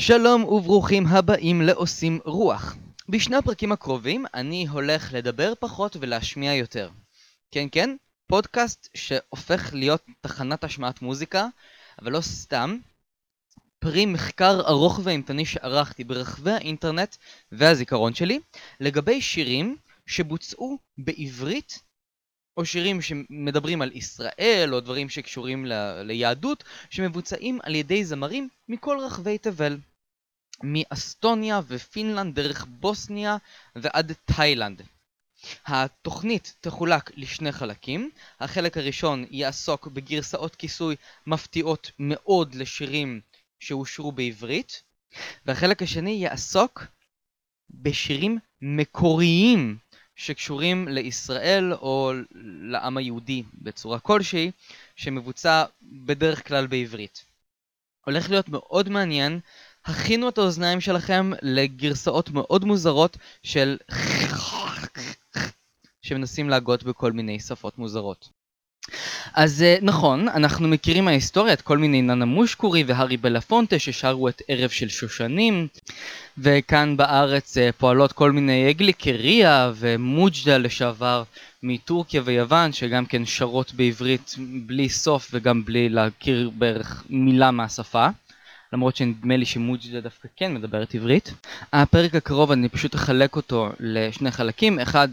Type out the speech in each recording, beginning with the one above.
שלום וברוכים הבאים לעושים רוח. בשני הפרקים הקרובים אני הולך לדבר פחות ולהשמיע יותר. כן, פודקאסט שהופך להיות תחנת השמעת מוזיקה, אבל לא סתם. פרי מחקר ארוך ואימתני שערכתי ברחבי האינטרנט והזיכרון שלי, לגבי שירים שבוצעו בעברית, או שירים שמדברים על ישראל, או דברים שקשורים ליהדות, שמבוצעים על ידי זמרים מכל רחבי תבל. מאסטוניה ופינלנד דרך בוסניה ועד תאילנד. התוכנית תחולק לשני חלקים. החלק הראשון יעסוק בגרסאות כיסוי מפתיעות מאוד לשירים שאושרו בעברית, והחלק השני יעסוק בשירים מקוריים שקשורים לישראל או לעם היהודי בצורה כלשהי, שמבוצע בדרך כלל בעברית. הולך להיות מאוד מעניין. הכינו את האוזניים שלכם לגרסאות מאוד מוזרות של שמנסים להגות בכל מיני שפות מוזרות. אז נכון, אנחנו מכירים מההיסטוריה את כל מיני ננה מושקורי והרי בלפונטה ששרו את ערב של שושנים, וכאן בארץ פועלות כל מיני גליקריה ומוג'דה לשעבר מטורקיה ויוון, שגם כן שרות בעברית בלי סוף וגם בלי להכיר בערך מילה מהשפה. למרות שנדמה לי שמוג'דה דווקא כן מדברת עברית. הפרק הקרוב אני פשוט אחלק אותו לשני חלקים. אחד,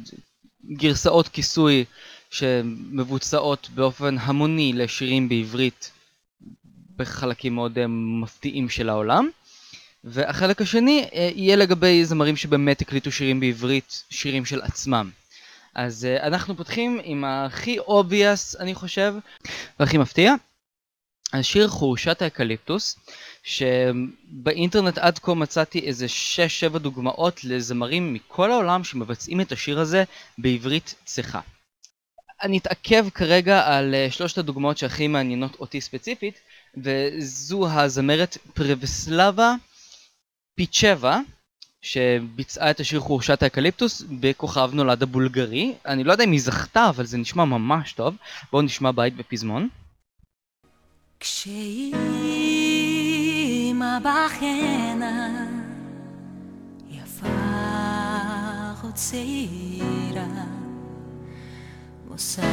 גרסאות כיסוי שמבוצעות באופן המוני לשירים בעברית בחלקים מאוד מפתיעים של העולם. והחלק השני יהיה לגבי זמרים שבאמת הקליטו שירים בעברית, שירים של עצמם. אז אנחנו פותחים עם הכי obvious אני חושב, והכי מפתיע. השיר חורשת האקליפטוס, שבאינטרנט עד כה מצאתי איזה 6-7 דוגמאות לזמרים מכל העולם שמבצעים את השיר הזה בעברית צחה. אני אתעכב כרגע על שלושת הדוגמאות שהכי מעניינות אותי ספציפית, וזו הזמרת פרסלבה פייצ'בה, שביצעה את השיר חורשת האקליפטוס בכוכב נולד הבולגרי. אני לא יודע אם היא זכתה, אבל זה נשמע ממש טוב. בואו נשמע בית בפזמון. כשאימא בחנה יפה וצעירה מוסבה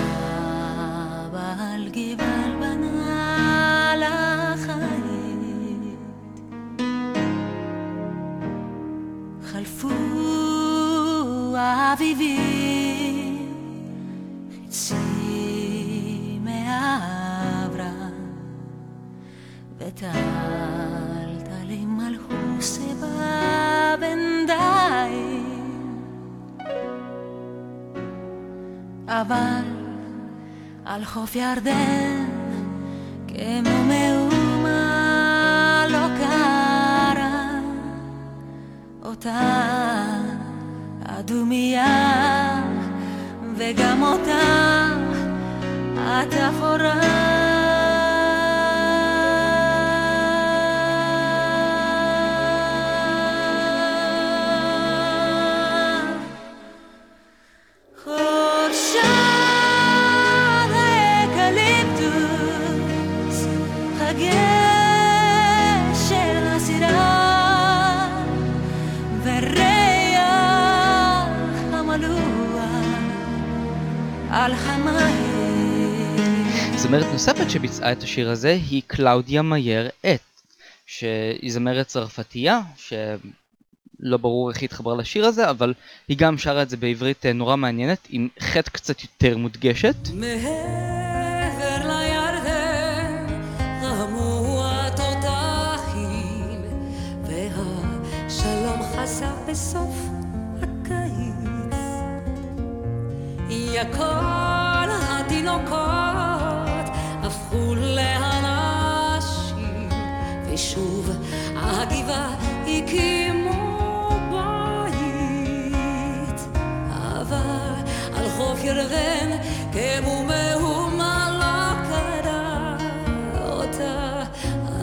על גבל בנה לחית חלפו האביבים חצי מאה tal tal mal se va vendai aval al hofiar den que no me uma lo cara ota adumia vegamota atafora זמרת נוספת שביצעה את השיר הזה היא קלאודיה מאייר שהיא זמרת צרפתייה שלא ברור איך היא התחברה לשיר הזה, אבל היא גם שרה את זה בעברית נורא מעניינת עם חטא קצת יותר מודגשת. כל התינוקות הפכו לאנשים ושוב הגבעה הקימו בית אבל על חוף ירדן כמו מהומה לא קרה אותה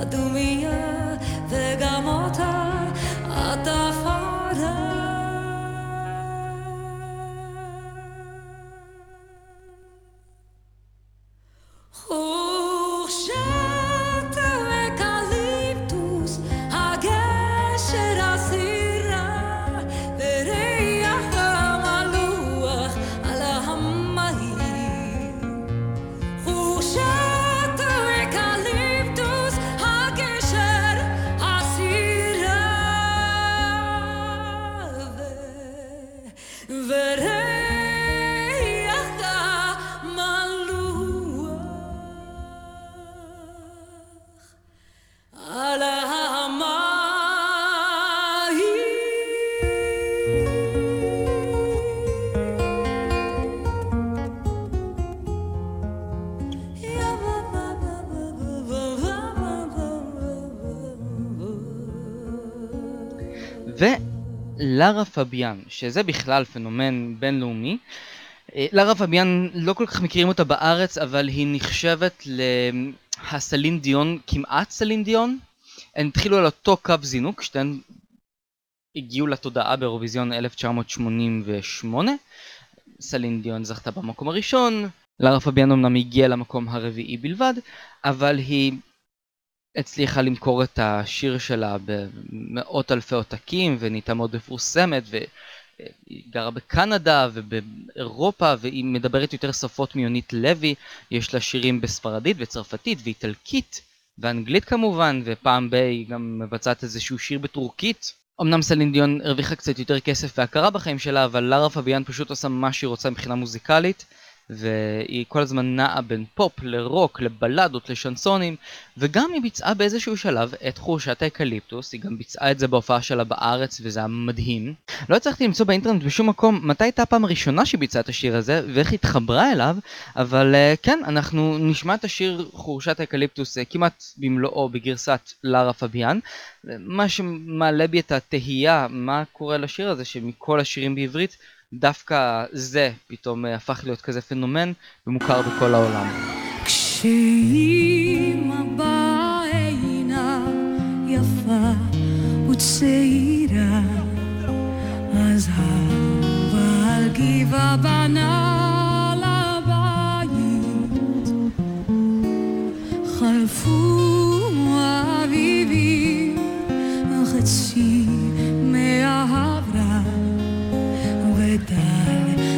אדומיה וגם אותה התפארה Oh ולרה פביאן, שזה בכלל פנומן בינלאומי. לרה פביאן לא כל כך מכירים אותה בארץ, אבל היא נחשבת להסלין דיון, כמעט סלין דיון. הן התחילו על אותו קו זינוק, שתיהן הגיעו לתודעה באירוויזיון 1988. סלין דיון זכתה במקום הראשון, לרה פביאן אמנם הגיעה למקום הרביעי בלבד, אבל היא הצליחה למכור את השיר שלה במאות אלפי עותקים, ונהייתה מאוד מפורסמת, והיא גרה בקנדה ובאירופה, והיא מדברת יותר שפות מיונית לוי, יש לה שירים בספרדית וצרפתית ואיטלקית, ואנגלית כמובן, ופעם בי היא גם מבצעת איזשהו שיר בטורקית. אמנם סלין דיון הרוויחה קצת יותר כסף והכרה בחיים שלה, אבל לרה פביאן פשוט עושה מה שהיא רוצה מבחינה מוזיקלית, והיא כל הזמן נעה בין פופ לרוק, לבלדות, לשנסונים, וגם היא ביצעה באיזשהו שלב את חורשת האקליפטוס, היא גם ביצעה את זה בהופעה שלה בארץ, וזה היה מדהים. לא הצלחתי למצוא באינטרנט בשום מקום מתי הייתה הפעם הראשונה שביצעה את השיר הזה, ואיך התחברה אליו, אבל כן, אנחנו נשמע את השיר חורשת האקליפטוס כמעט במלואו בגרסת לרה פביאן, מה שמעלה בי את התהייה, מה קורה לשיר הזה, שמכל השירים בעברית, דווקא זה פתאום הפך להיות כזה פנומן ומוכר בכל העולם. כשאימא בעינה יפה וצעירה אז הבל גבעה בנה לבית חלפו אביבים חצי מהעברה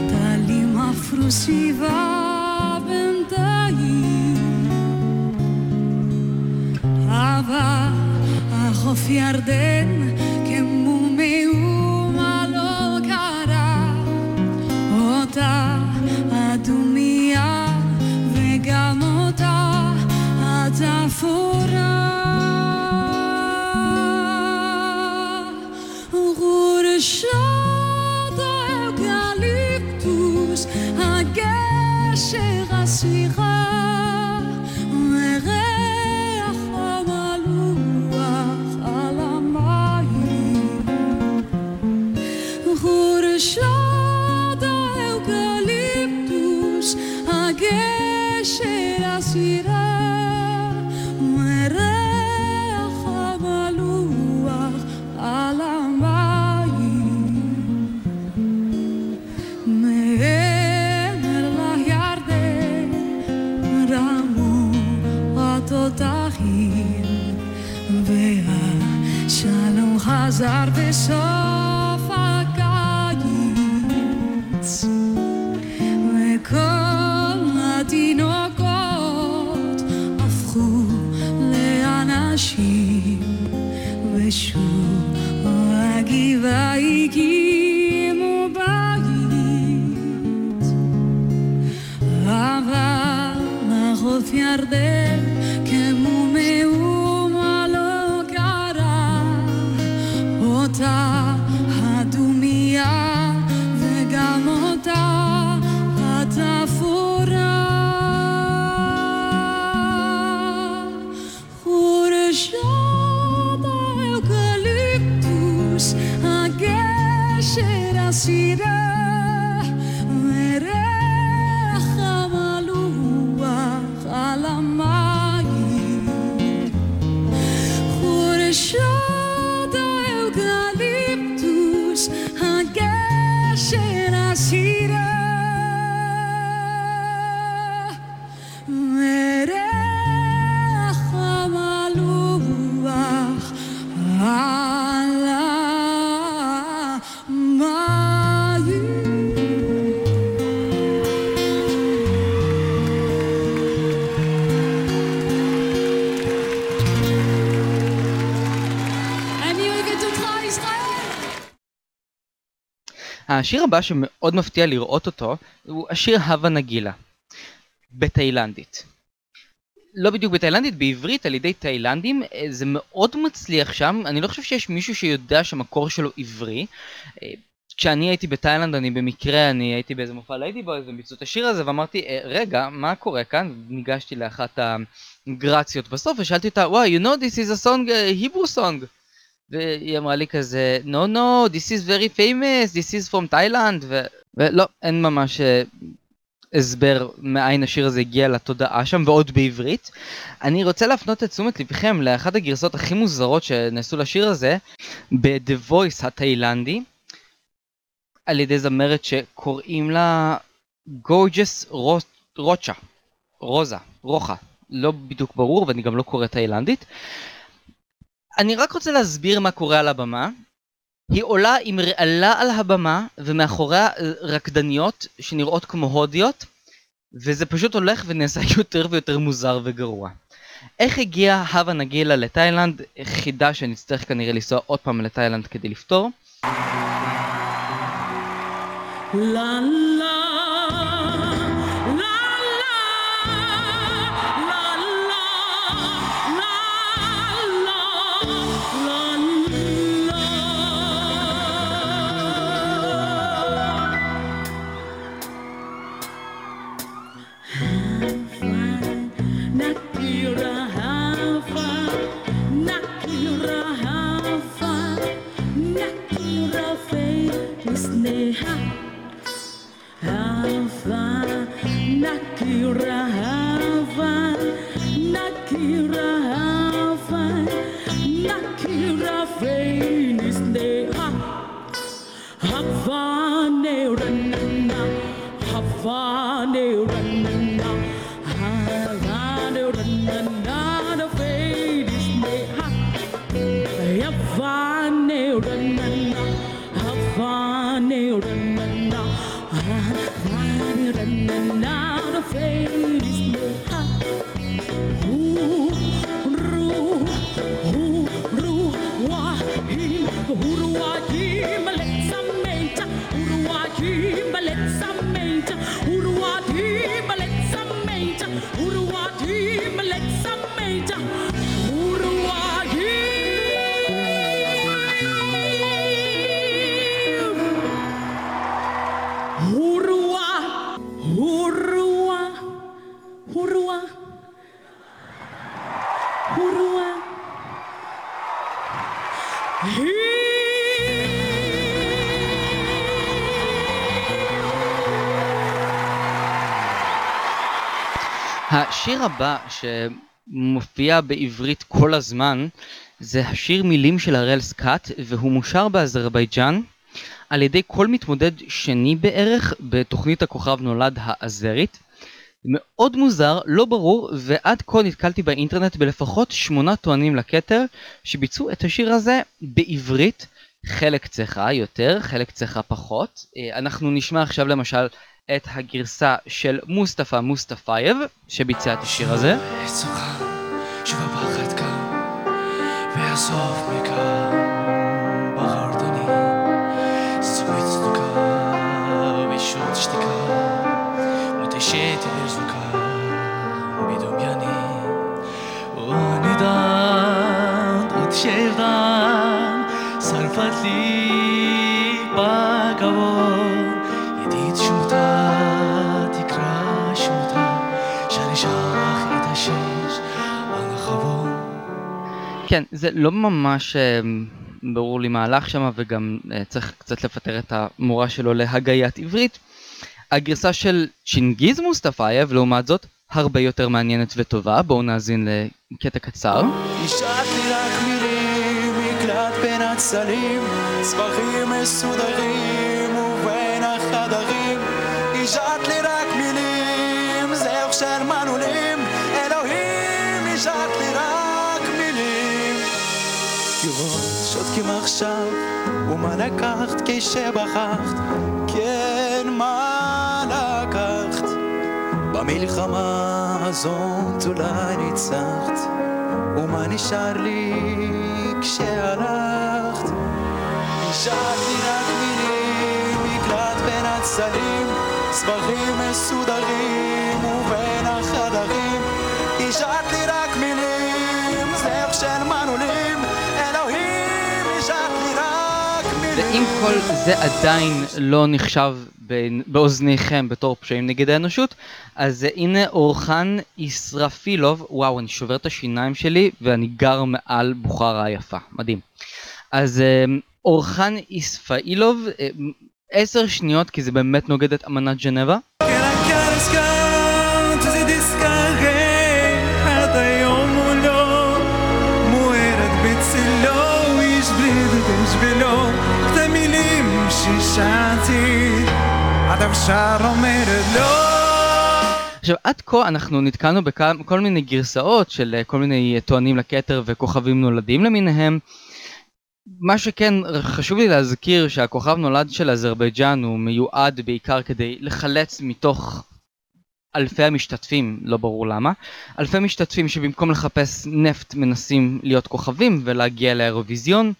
טלים אפרוסיבה בינתיים אבל החוף ירדן כמו מאומה לא קרה אותה אדומיה וגם אותה התפורה ורשע הגשר הסבירה וריח המלוח על המים חורשת האוקליפטוס הגשר הסבירה וריח המלוח על חזר בסוף הקיץ וכל התינוקות הפכו לאנשים ושוב הגבעה הקימו בית אבל החוף ירדן כמו מאור אותה הדומיה וגם אותה התפורה חורשת האוקליפטוס הגשר הסירה וריח המלוח על המים חורשת השיר הבא שמאוד מפתיע לראות אותו הוא השיר הבה נגילה בתאילנדית. לא בדיוק בתאילנדית, בעברית על ידי תאילנדים, זה מאוד מצליח שם, אני לא חושב שיש מישהו שיודע שהמקור שלו עברי. כשאני הייתי בתאילנד, אני הייתי באיזה מופע ליידי בויז וביצעו את השיר הזה ואמרתי, רגע, מה קורה כאן? ניגשתי לאחת הגרציות בסוף ושאלתי אותה, וואי, you know this is a song, Hebrew song. והיא אמרה לי כזה, no, no, this is very famous, this is from Thailand, ולא, אין ממש הסבר מאין השיר הזה הגיע לתודעה שם, ועוד בעברית. אני רוצה להפנות את תשומת לבכם לאחת הגרסות הכי מוזרות שנעשו לשיר הזה, ב-The Voice התאילנדי, על ידי זמרת שקוראים לה גורג'ס רוצ'ה, רוזה, רוחה, לא בדיוק ברור ואני גם לא קורא תאילנדית. אני רק רוצה להסביר מה קורה על הבמה. היא עולה עם רעלה על הבמה ומאחוריה רקדניות שנראות כמו הודיות, וזה פשוט הולך ונעשה יותר ויותר מוזר וגרוע. איך הגיעה הבה נגילה לתאילנד? חידה שנצטרך כנראה לנסוע עוד פעם לתאילנד כדי לפתור. לה לה השיר הבא שמופיע בעברית כל הזמן זה השיר מילים של הראל סקאט, והוא מושר באזרבייג'אן על ידי כל מתמודד שני בערך בתוכנית הכוכב נולד האזרית. מאוד מוזר, לא ברור, ועד כה נתקלתי באינטרנט בלפחות 8 טוענים לכתר שביצעו את השיר הזה בעברית, חלק צריכה יותר, חלק צריכה פחות. אנחנו נשמע עכשיו למשל את הגרסה של מוסטפה מוסטפייב שביצע את השיר הזה. כן, זה לא ממש ברור לי מהלך שם, וגם צריך קצת לפטר את המורה שלו להגיית עברית. הגרסה של צ'ינגיז מוסטפייב, לעומת זאת, הרבה יותר מעניינת וטובה. בואו נאזין לקטע קצר. נשארת לי רק מילים, מקלט בין הצלים, צפחים מסודרים ובין החדרים. נשארת לי רק מילים, זה איך של מנעולים, אלוהים נשארת לי רק. שותקים עכשיו, ומה לקחת כשבחרת? כן, מה לקחת? במלחמה הזאת אולי ניצחת, ומה נשאר לי כשהלכת? נשארתי רק מילים, מקלט בין הצלים, ספרים מסודרים ובין החדרים. נשארתי רק מילים, זה איך של מנעולים. ואם כל זה עדיין לא נחשב באוזניכם בתור פשעים נגד האנושות, אז הנה אורחן ישראפילוב, וואו, אני שובר את השיניים שלי ואני גר מעל בוכרה היפה, מדהים. אז אורחן איספאילוב, 10 שניות, כי זה באמת נוגד את אמנת ג'נבה. עכשיו עד כה אנחנו נתקלנו בכל מיני גרסאות של כל מיני טוענים לכתר וכוכבים נולדים למיניהם. מה שכן חשוב לי להזכיר שהכוכב נולד של אזרבייג'אן הוא מיועד בעיקר כדי לחלץ מתוך אלפי המשתתפים, לא ברור למה, אלפי משתתפים שבמקום לחפש נפט מנסים להיות כוכבים ולהגיע לאירוויזיון.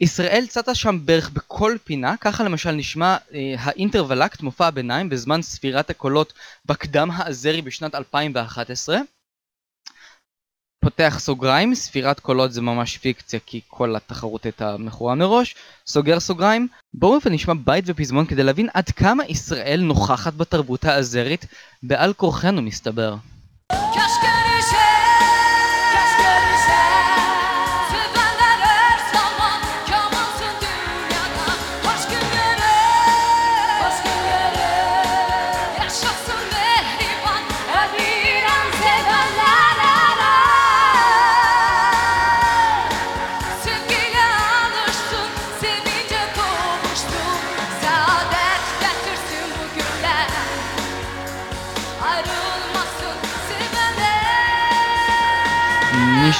ישראל צאתה שם בערך בכל פינה, ככה למשל נשמע האינטרוולקט, מופע הביניים בזמן ספירת הקולות בקדם האזרי בשנת 2011. פותח סוגריים, ספירת קולות זה ממש פיקציה כי כל התחרות הייתה מכורה מראש, סוגר סוגריים. בואו נשמע בית ופזמון כדי להבין עד כמה ישראל נוכחת בתרבות האזרית, בעל כורחנו מסתבר.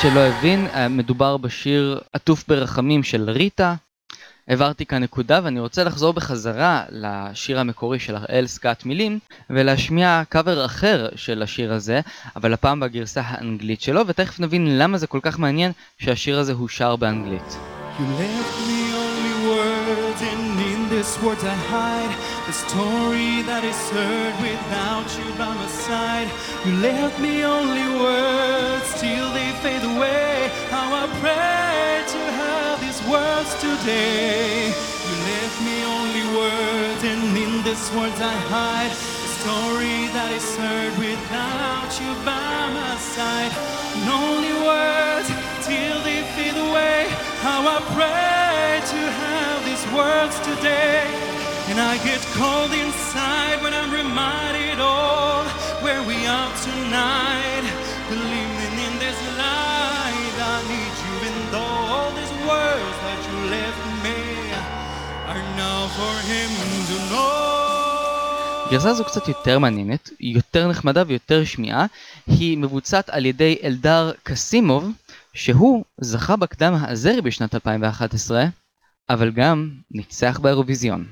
שלא הבין, מדובר בשיר עטוף ברחמים של ריטה. העברתי כאן נקודה ואני רוצה לחזור בחזרה לשיר המקורי של הראל סקאט מילים ולהשמיע קאבר אחר של השיר הזה, אבל הפעם בגרסה האנגלית שלו, ותכף נבין למה זה כל כך מעניין שהשיר הזה הוא שר באנגלית. You left me only words and in this words I hide the story that is heard without you by my side. You left me only words till they fade away. How I pray to have these words today. You left me only words and in this words I hide the story that is heard without you by my side. And only words till they fade away. How I pray to have these words today. And I get cold inside when I'm reminded all where we are tonight. Believing in this light, I need you, and though all these words that you left me are now for him to know. הגרסה הזו קצת יותר מעניינת, יותר נחמדה ויותר שמיעה. היא מבוצעת על ידי אלדר קסימוב, שהוא זכה בקדם האזרי בשנת 2011, אבל גם ניצח באירוויזיון.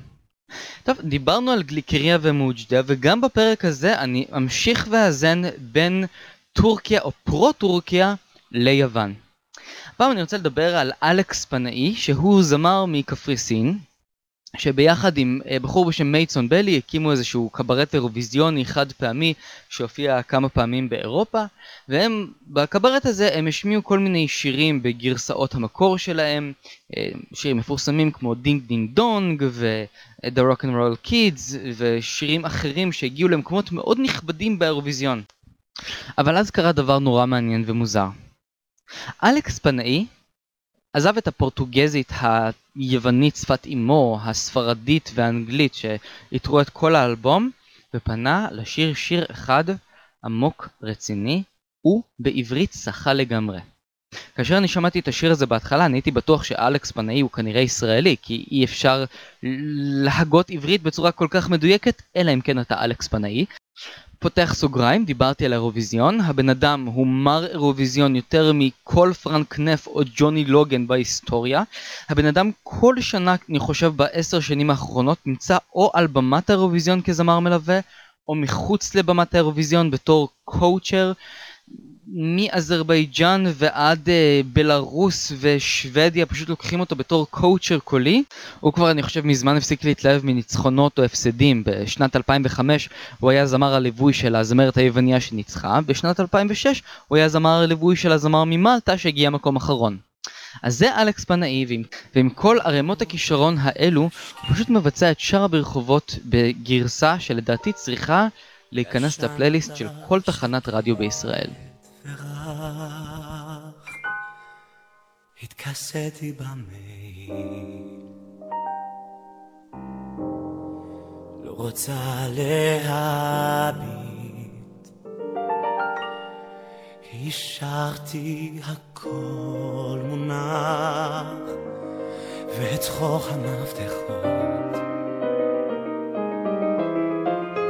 טוב, דיברנו על גליקריה ומוג'דיה, וגם בפרק הזה אני אמשיך ואזן בין טורקיה או פרו-טורקיה ליוון. הפעם אני רוצה לדבר על אלכס פנאי, שהוא זמר מקפריסין, שביחד עם בחור בשם מייצון בלי הקימו איזשהו קברט אירוויזיוני חד פעמי שהופיע כמה פעמים באירופה, והם בקברט הזה הם השמיעו כל מיני שירים בגרסאות המקור שלהם, שירים מפורסמים כמו דינג דינג דונג ו-The Rock and Roll Kids ושירים אחרים שהגיעו למקומות מאוד נכבדים באירוויזיון. אבל אז קרה דבר נורא מעניין ומוזר. אלכס פנאי עזב את הפורטוגזית היוונית שפת אימו, הספרדית והאנגלית שיתרו את כל האלבום, ופנה לשיר שיר אחד עמוק רציני, ובעברית שחה לגמרי. כאשר אני שמעתי את השיר הזה בהתחלה, אני הייתי בטוח שאלכס פנאי הוא כנראה ישראלי, כי אי אפשר להגות עברית בצורה כל כך מדויקת, אלא אם כן אתה אלכס פנאי. פותח סוגריים, דיברתי על האירוויזיון, הבן אדם הוא מר אירוויזיון יותר מכל פרנק נף או ג'וני לוגן בהיסטוריה. הבן אדם כל שנה, אני חושב ב10 שנים האחרונות, נמצא או על במת האירוויזיון כזמר מלווה, או מחוץ לבמת האירוויזיון בתור קואוצ'ר, מאזרבייג'אן ועד בלרוס ושוודיה, פשוט לוקחים אותו בתור קואוצ'ר קולי. הוא כבר אני חושב מזמן הפסיק להתלהב מניצחונות או הפסדים. בשנת 2005 הוא היה זמר הליווי של הזמרת היווניה שניצחה, בשנת 2006 הוא היה זמר הליווי של הזמר ממלטה שהגיע מקום אחרון. אז זה אלכס פנאי, ועם כל ערימות הכישרון האלו הוא פשוט מבצע את שער ברחובות בגרסה שלדעתי צריכה להיכנס לפלייליסט של כל תחנת רדיו בישראל. ורח התכסיתי במי לא רוצה להביט, השארתי הכל מונח ואת חור המפתחות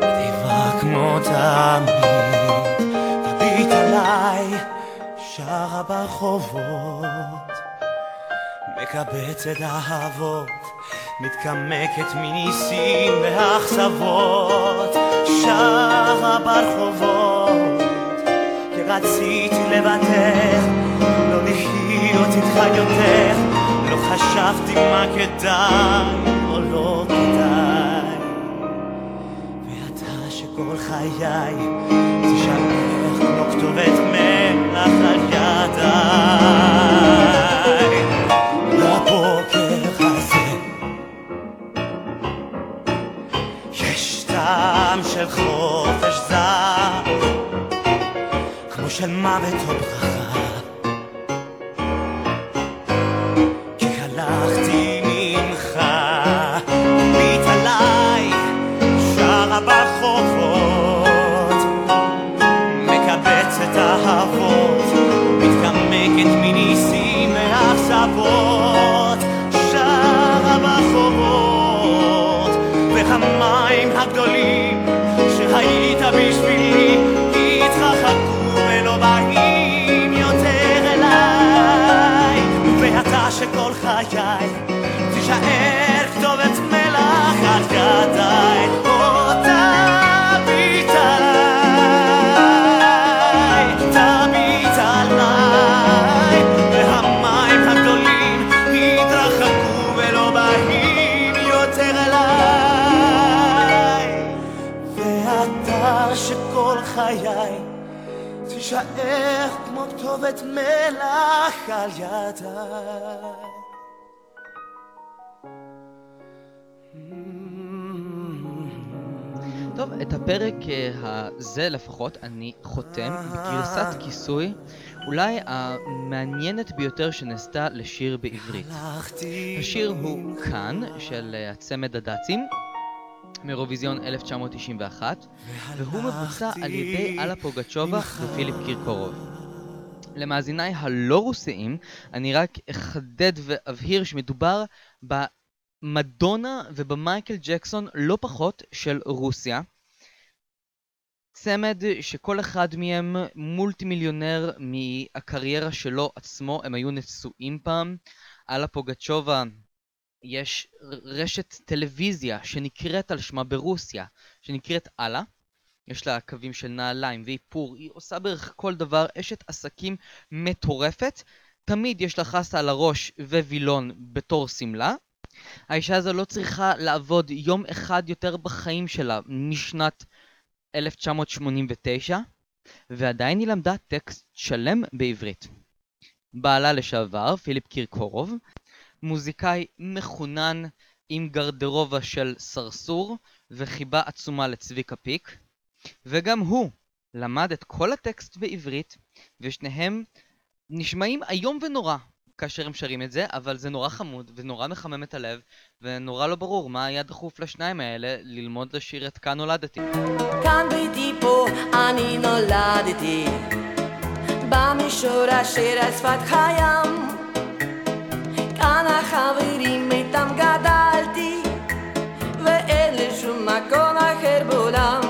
בדיבה כמו תמיד. תביט עליי, שרה ברחובות, מקבצת אהבות, מתקמקת מניסים ואכזבות. שרה ברחובות, כי רציתי לבטח, לא לחיות איתך יותר, לא חשבתי מה כדאי או לא כדאי, ואתה שכל חיי תשלח כמו כתובת מלח על ידיי. לבוקר הזה יש טעם של חופש זר, כמו של מוות או ברכה, כי הלכתי ממך. תביט עליי, שרה ברחובות, מקבצת אהבות, מתקמקת מניסים ואכזבות. שרה ברחובות, והמים הגדולים שהיית בשבילי התרחקו ולא באים יותר אליי, ואתה שכל חיי תישאר כתובת מלח עד גדיי. תביט עליי, תביט עליי, והמים הגדולים התרחקו ולא באים יותר אליי, ואתה שכל חיי תישאר כמו כתובת מלח על ידיי. טוב, את הפרק הזה לפחות אני חותם בגרסת כיסוי אולי המעניינת ביותר שנעשתה לשיר בעברית. השיר הוא "כאן" של הצמד הדאצים מאירוויזיון 1991, והוא מבוצע על ידי אלה פוגצ'ובה ופיליפ קירקורוב. למאזיניי הלא רוסיים אני רק אחדד ואבהיר שמדובר במדונה ובמייקל ג'קסון לא פחות של רוסיה, צמד שכל אחד מהם מולטי מיליונר מהקריירה שלו עצמו. הם היו נשואים פעם. אלה פוגצ'ובה, יש רשת טלוויזיה שנקראת על שמה ברוסיה, שנקראת אלה. יש לה קווים של נעליים ואיפור, היא עושה בערך כל דבר, אשת עסקים מטורפת, תמיד יש לה חסה על הראש ווילון בתור סמלה. האישה הזו לא צריכה לעבוד יום אחד יותר בחיים שלה משנת 1989, ועדיין היא למדה טקסט שלם בעברית. בעלה לשעבר, פיליפ קירקורוב, מוזיקאי מחונן עם גרדרובה של סרסור וחיבה עצומה לצביקה פיק, וגם הוא למד את כל הטקסט בעברית, ושניהם נשמעים איום ונורא כאשר הם שרים את זה, אבל זה נורא חמוד ונורא מחמם את הלב, ונורא לא ברור מה היה דחוף לשניים האלה ללמוד לשיר את "כאן נולדתי". כאן ביתי, פה אני נולדתי, במישור אשר על שפת הים, כאן החברים איתם גדלתי, ואין לי שום מקום אחר בעולם,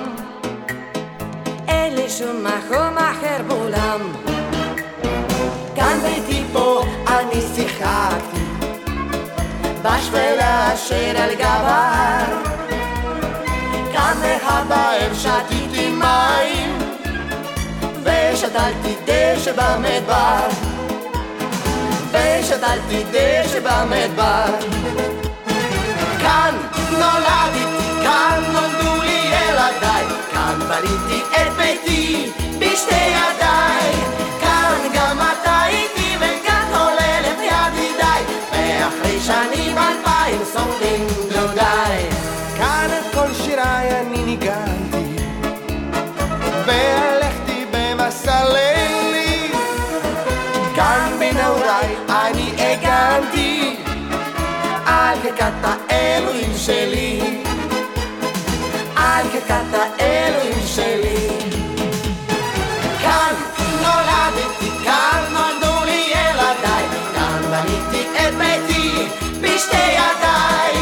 אין לי שום מקום אחר בעולם. כאן ביתי, פה אני שיחקתי בשפלה אשר על גב ההר, כאן מהבאר שתיתי מים ושתלתי דשא במדבר, ושתלתי דשא במדבר. כאן נולדתי, כאן נולדו לי ילדיי, כאן בניתי את ביתי בשתי ידיי, כאן גם אתה איתי וכאן הולדת ידידיי, ואחרי שנים 2000 סופרים דודיי. כאן את כל שיריי אני ניגנתי והלכתי במסע לילי, כאן בנעוריי אני הגנתי חלקת האלוהים שלי, על חלקת האלוהים שלי. כאן נולדתי, כאן נולדו לי ילדיי, כאן בניתי את ביתי בשתי ידיי,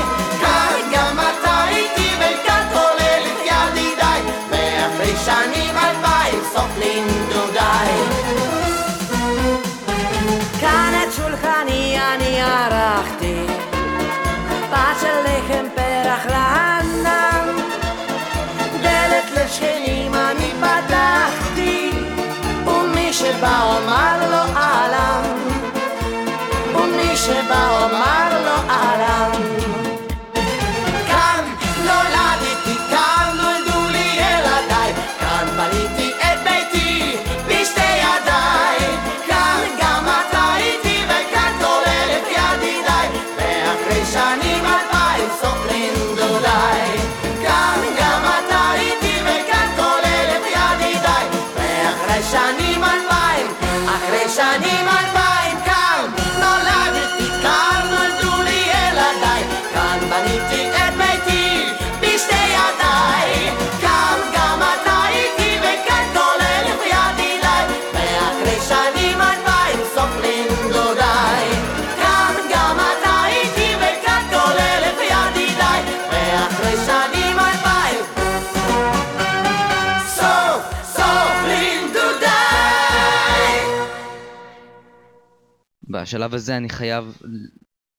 כאן גם אתה איתי וכאן כוללת ידידיי, מאחרי שנים 2000 סוף לנדודיי. כאן את שולחני אני ערכתי, פת של לחם פרח להנם, דלת לשכנים אני פתחתי, ומי שבא אומר לו אהלן, ומי שבא אומר לו אהלן. כאן נולדתי, כאן נולדו לי ילדיי, כאן בניתי את ביתי בשתי ידיי, כאן גם אתה איתי וכאן כוללת ידידיי, ואחרי שנים 2000 סוף לנדודיי, כאן גם אתה איתי וכאן כוללת ידידיי, ואחרי שנים 2000, אחרי שנים 2000, כאן נולדתי, כאן נולדו לי ילדיי, כאן בניתי את ביתי בשתי ידיי, כאן גם אתה איתי וכאן כוללת ידידיי, ואחרי שנים 2000 סוף לנדודיי, כאן גם אתה איתי וכאן כוללת ידידיי, ואחרי שנים 2000 סוף סוף לנדודיי. בשלב הזה אני חייב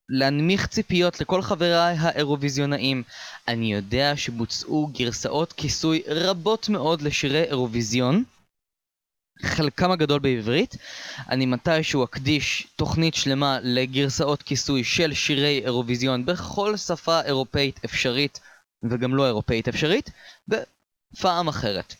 להנמיך ציפיות לכל חבריי האירוויזיונאים. אני יודע שבוצעו גרסאות כיסוי רבות מאוד לשירי אירוויזיון, חלקם הגדול בעברית. אני מתישהו אקדיש תוכנית שלמה לגרסאות כיסוי של שירי אירוויזיון בכל שפה אירופאית אפשרית וגם לא אירופאית אפשרית, בפעם אחרת.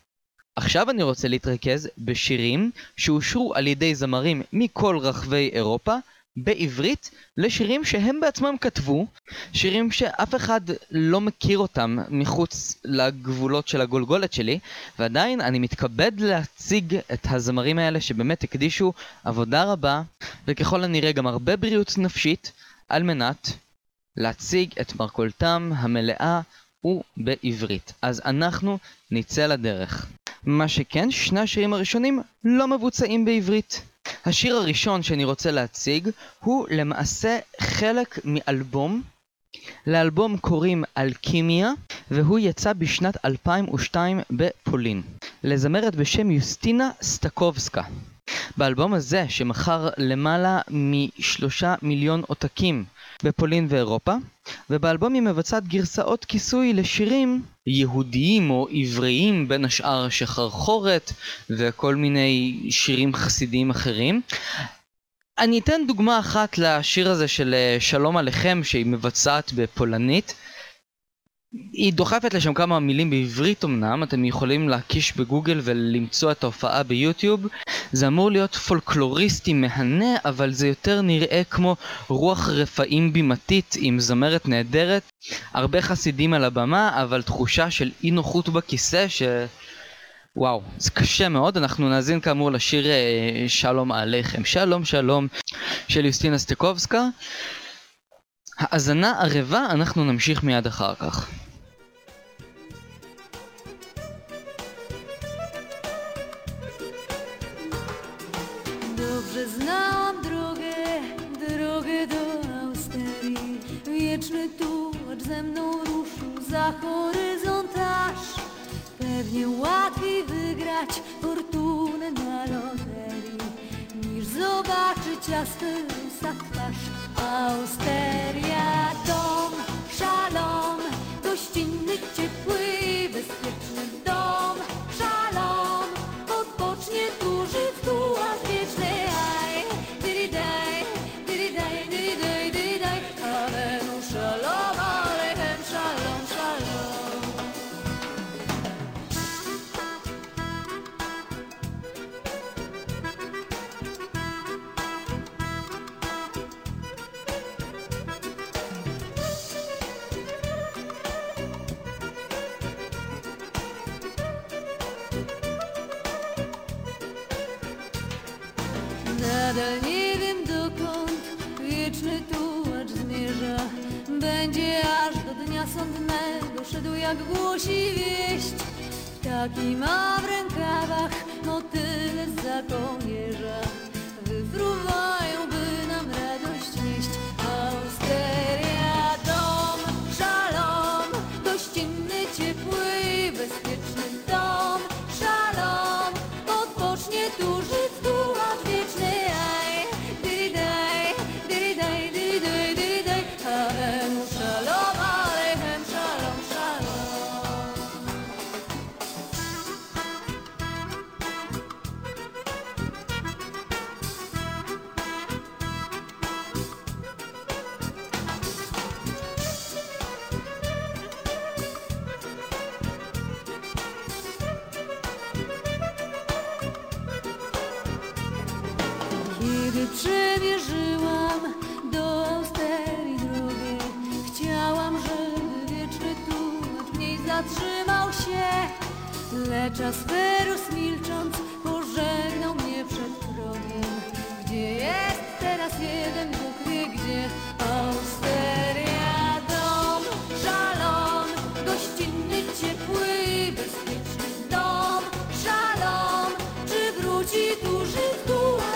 עכשיו אני רוצה להתרכז בשירים שאושרו על ידי זמרים מכל רחבי אירופה בעברית לשירים שהם בעצמם כתבו, שירים שאף אחד לא מכיר אותם מחוץ לגבולות של הגולגולת שלי, ועדיין אני מתכבד להציג את הזמרים האלה שבאמת הקדישו עבודה רבה וככל הנראה גם הרבה בריאות נפשית על מנת להציג את מרכולתם המלאה ובעברית. אז אנחנו נצא לדרך. מה שכן, שני השירים הראשונים לא מבוצעים בעברית. השיר הראשון שאני רוצה להציג הוא למעשה חלק מאלבום. לאלבום קוראים אלכימיה, והוא יצא בשנת 2002 בפולין, לזמרת בשם יוסטינה סטקובסקה. באלבום הזה, שמכר למעלה מ3 מיליון עותקים בפולין ואירופה, ובאלבום היא מבצעת גרסאות כיסוי לשירים יהודיים או עבריים, בין השאר שחרחורת וכל מיני שירים חסידיים אחרים. אני אתן דוגמה אחת לשיר הזה של שלום עליכם שהיא מבצעת בפולנית. היא דוחפת לשם כמה מילים בעברית אמנם, אתם יכולים להקיש בגוגל ולמצוא את ההופעה ביוטיוב. זה אמור להיות פולקלוריסטי מהנה, אבל זה יותר נראה כמו רוח רפאים בימתית עם זמרת נהדרת, הרבה חסידים על הבמה, אבל תחושה של אי נוחות בכיסא וואו, זה קשה מאוד. אנחנו נאזין כאמור לשיר שלום עליכם, שלום שלום של יוסטינה סטקובסקה. האזנה ערבה, אנחנו נמשיך מיד אחר כך. Dobrze znałam drogę do Austerii. Wieczny tułacz ze mną ruszył za horyzont aż. Pewnie łatwiej wygrać fortunę na loterii, niż zobaczyć jasna twarz. Austeria, dom, szalom, gościnny, ciepły i bezpieczny dom, szalom, odpocznie duży wtuła wieczny aj, dyridaj, dyridaj, dyridaj, dyridaj, alenu szalom, alechem szalom, szalom. Nadal nie wiem dokąd wieczny tułacz zmierza. gdzie aż do dnia sądnego szedł jak głosi wieść. Taki ma w rękawach motylec za kołnierza, wyfruwają, by nam radość nieść. Austeria dom, szalom, gościnny, ciepły i bezpieczny dom, szalom, odpocznie tu żyć tu odwieczny. Aj, dyridaj, dyridaj, dyridaj, dyridaj, haem szalom, alejem szalom, szalom. Kiedy przymierzyłam do Austerii drogi, chciałam, żeby wieczny tłumacz w niej zatrzymał się, lecz Asperus milcząc pożegnał mnie przed progiem. Gdzie jest teraz jeden Bóg wie gdzie? Austeria dom, szalom, gościnny, ciepły i bezpieczny dom, szalom, czy wróci tu Żyd tułacz?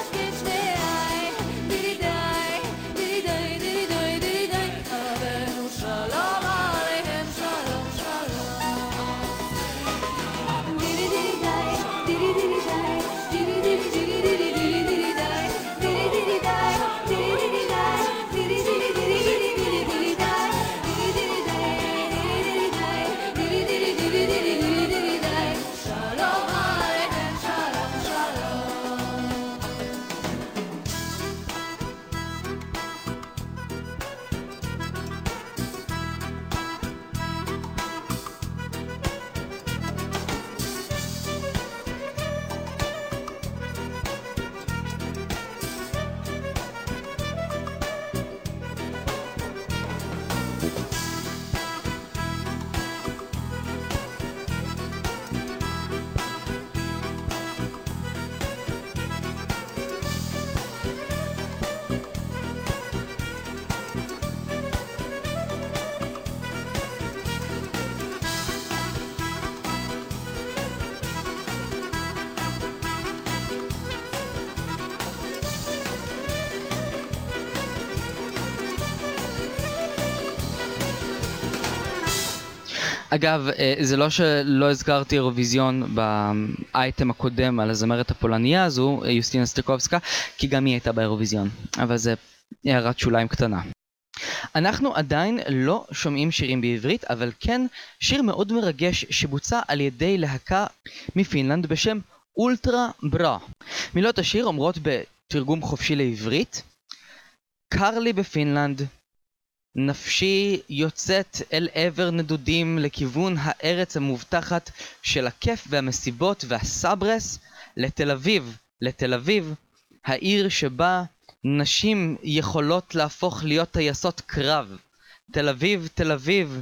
אגב, זה לא שלא הזכרתי אירוויזיון באייטם הקודם על הזמרת הפולניה הזו, יוסטינה סטקובסקה, כי גם היא הייתה באירוויזיון, אבל זה הערת שוליים קטנה. אנחנו עדיין לא שומעים שירים בעברית, אבל כן שיר מאוד מרגש שבוצע על ידי להקה מפינלנד בשם אולטרה ברה. מילות השיר אומרות בתרגום חופשי לעברית: קר לי בפינלנד, נפשי יוצאת אל עבר נדודים לכיוון הארץ המובטחת של הכיף והמסיבות והסברס, לתל אביב, לתל אביב, העיר שבה נשים יכולות להפוך להיות טייסות קרב. תל אביב, תל אביב,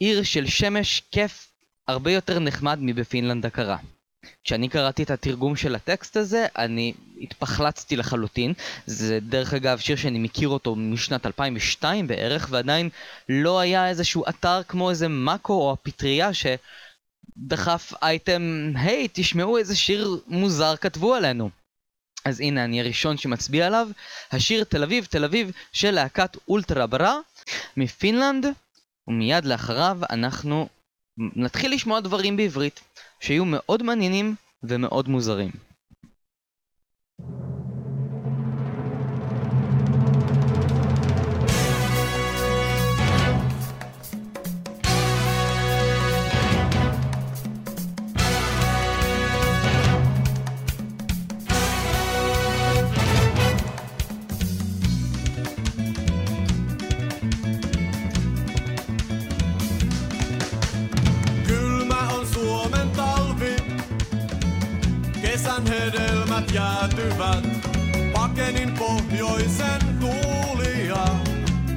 עיר של שמש, כיף, הרבה יותר נחמד מבפינלנד הקרה. כשאני קראתי את התרגום של הטקסט הזה, אני התפחלצתי לחלוטין. זה דרך אגב שיר שאני מכיר אותו משנת 2002 בערך, ועדיין לא היה איזשהו אתר כמו איזה מקו או הפטריה שדחף אייטם, היי, תשמעו איזה שיר מוזר כתבו עלינו. אז הנה אני הראשון שמצביע עליו, השיר תל אביב, תל אביב של להקת אולטרה ברה מפינלנד, ומיד לאחריו אנחנו נתחיל לשמוע דברים בעברית שיהיו מאוד מעניינים ומאוד מוזרים. Kesän hedelmät jäätyvät, pakenin pohjoisen tuulia.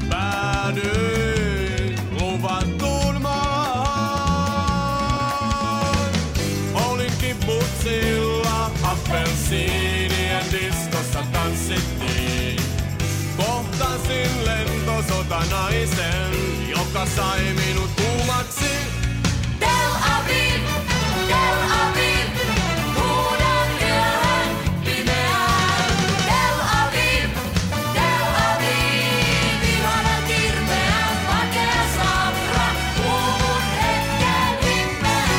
Päädyin luvattuun maahan. Olin kibbutsilla, appelsiinien diskossa tanssittiin. Kohtasin lentosotanaisen. מכסיים מינות ומציא תל אביב, תל אביב כולם כאן במעל תל אביב, תל אביב בירה נדיר מהפקס רב ומותגלים מעל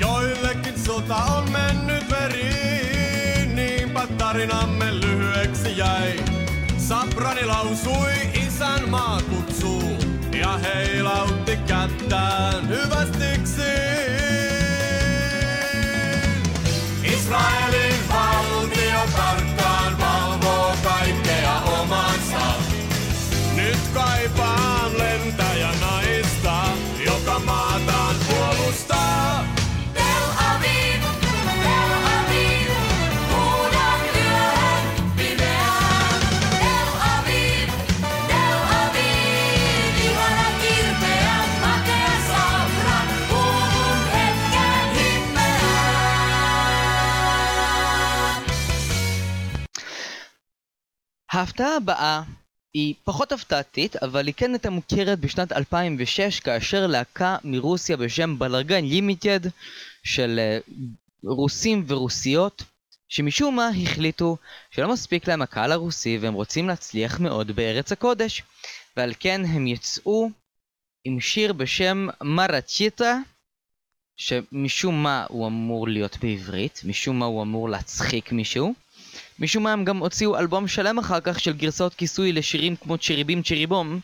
Joillekin sota on mennyt veriin niinpä tarinamme lyhyeksi jäi Sabrani lausui isänmaa kutsuu ja heilautti kättään hyvästiksi. Israelin valtio tarkkaan valvoo kaikkea omansa. Nyt kaipaan lentäjä naista, joka maataan puolustaa. ההפתעה הבאה היא פחות הפתעתית, אבל היא כן הייתה מוכרת בשנת 2006, כאשר להקה מרוסיה בשם בלאגן לימיטד של רוסים ורוסיות, שמשום מה החליטו שלא מספיק להם הקהל הרוסי והם רוצים להצליח מאוד בארץ הקודש, ועל כן הם יצאו עם שיר בשם מרצ'יטה, שמשום מה הוא אמור להיות בעברית, משום מה הוא אמור להצחיק מישהו. משום מה הם גם הוציאו אלבום שלם אחר כך של גרסאות כיסוי לשירים כמו צ'ריבים צ'ריבום,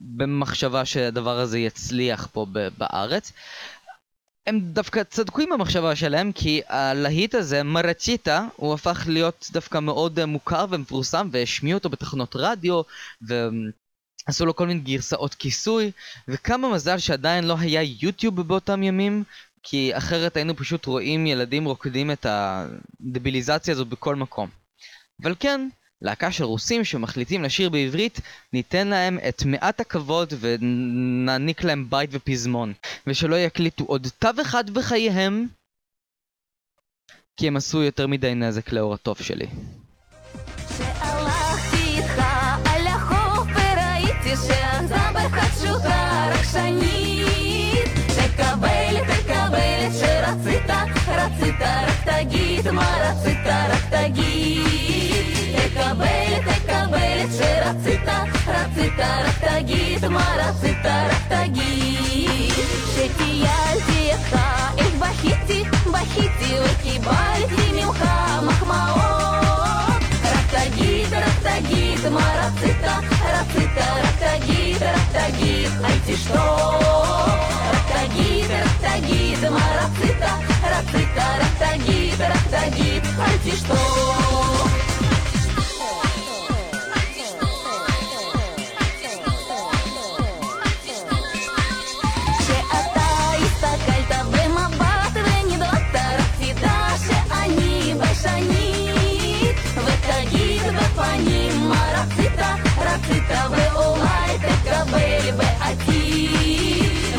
במחשבה שהדבר הזה יצליח פה בארץ. הם דווקא צדקו עם המחשבה שלהם, כי הלהיט הזה, מרצ'יטה, הוא הפך להיות דווקא מאוד מוכר ומפורסם, והשמיעו אותו בתחנות רדיו, ועשו לו כל מיני גרסאות כיסוי, וכמה מזל שעדיין לא היה יוטיוב באותם ימים, כי אחרת היינו פשוט רואים ילדים רוקדים את הדביליזציה הזו בכל מקום. אבל כן, להקה של רוסים שמחליטים לשיר בעברית, ניתן להם את מעט הכבוד ונעניק להם בית ופזמון. ושלא יקליטו עוד תו אחד בחייהם, כי הם עשו יותר מדי נזק לאור הטוב שלי. Рацита, рацита, рактагит, марацита, рактагит. Экабель, экабель, рацита, рацита, рактагит, марацита, рактагит. Шетиязеха, их бахити, бахити, выкибальти, милха, махмао. Рактагит, рактагит, марацита, рацита, рактагит, рактагит. Айти что? Рактагит, рактагит, марацита, рацита, рактагит, рактагит, айти что? Ше атай, стакальта, бэма, батвэ, недота, рактида, ше они, бэшани. Вэктагит, вэпани, марацита, рацита, вэолай, тэкабэль, вэати.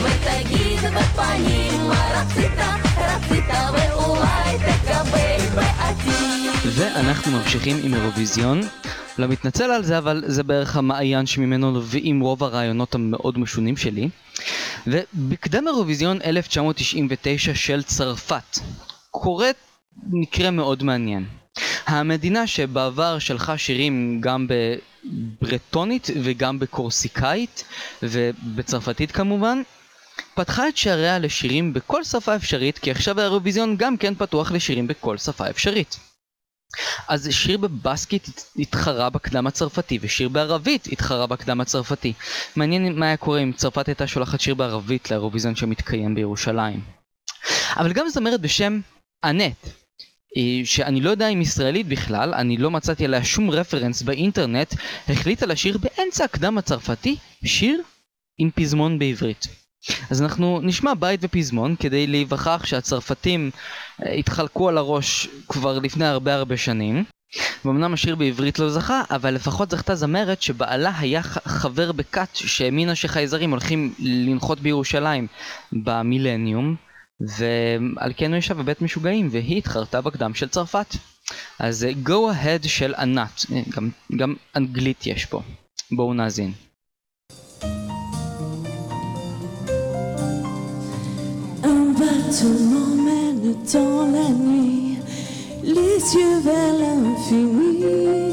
Вертагит, вертпани, марацита, רציתה ואולי תקבל בעתיד. ואנחנו ממשיכים עם אירוויזיון. לא מתנצל על זה, אבל זה בערך המעיין שממנו נובעים רוב הרעיונות המאוד משונים שלי. ובקדם אירוויזיון 1999 של צרפת קורה מקרה מאוד מעניין. המדינה שבעבר שלחה שירים גם בברטונית וגם בקורסיקאית ובצרפתית כמובן, פתחה את שעריה לשירים בכל שפה אפשרית, כי עכשיו האירוויזיון גם כן פתוח לשירים בכל שפה אפשרית. אז שיר בבסקית התחרה בקדם הצרפתי, ושיר בערבית התחרה בקדם הצרפתי. מעניין מה היה קורה אם צרפת הייתה שולחת שיר בערבית לאירוויזיון שמתקיים בירושלים. אבל גם זמרת בשם אנט, שאני לא יודע אם ישראלית בכלל, אני לא מצאתי עליה שום רפרנס באינטרנט, החליטה לשיר באמצע הקדם הצרפתי שיר עם פזמון בעברית. אז אנחנו נשמע בית ופזמון כדי להיווכח שהצרפתים התחלקו על הראש כבר לפני הרבה הרבה שנים. ואמנם השיר בעברית לא זכה, אבל לפחות זכתה זמרת שבעלה היה חבר בקאט שהאמינה שחייזרים הולכים לנחות בירושלים במילניום, ועל כן הוא ישב בבית משוגעים והיא התחרתה בקדם של צרפת. אז go ahead של ענת, גם אנגלית יש פה, בואו נאזין. Un bateau m'emmène dans la nuit, les yeux vers l'infini,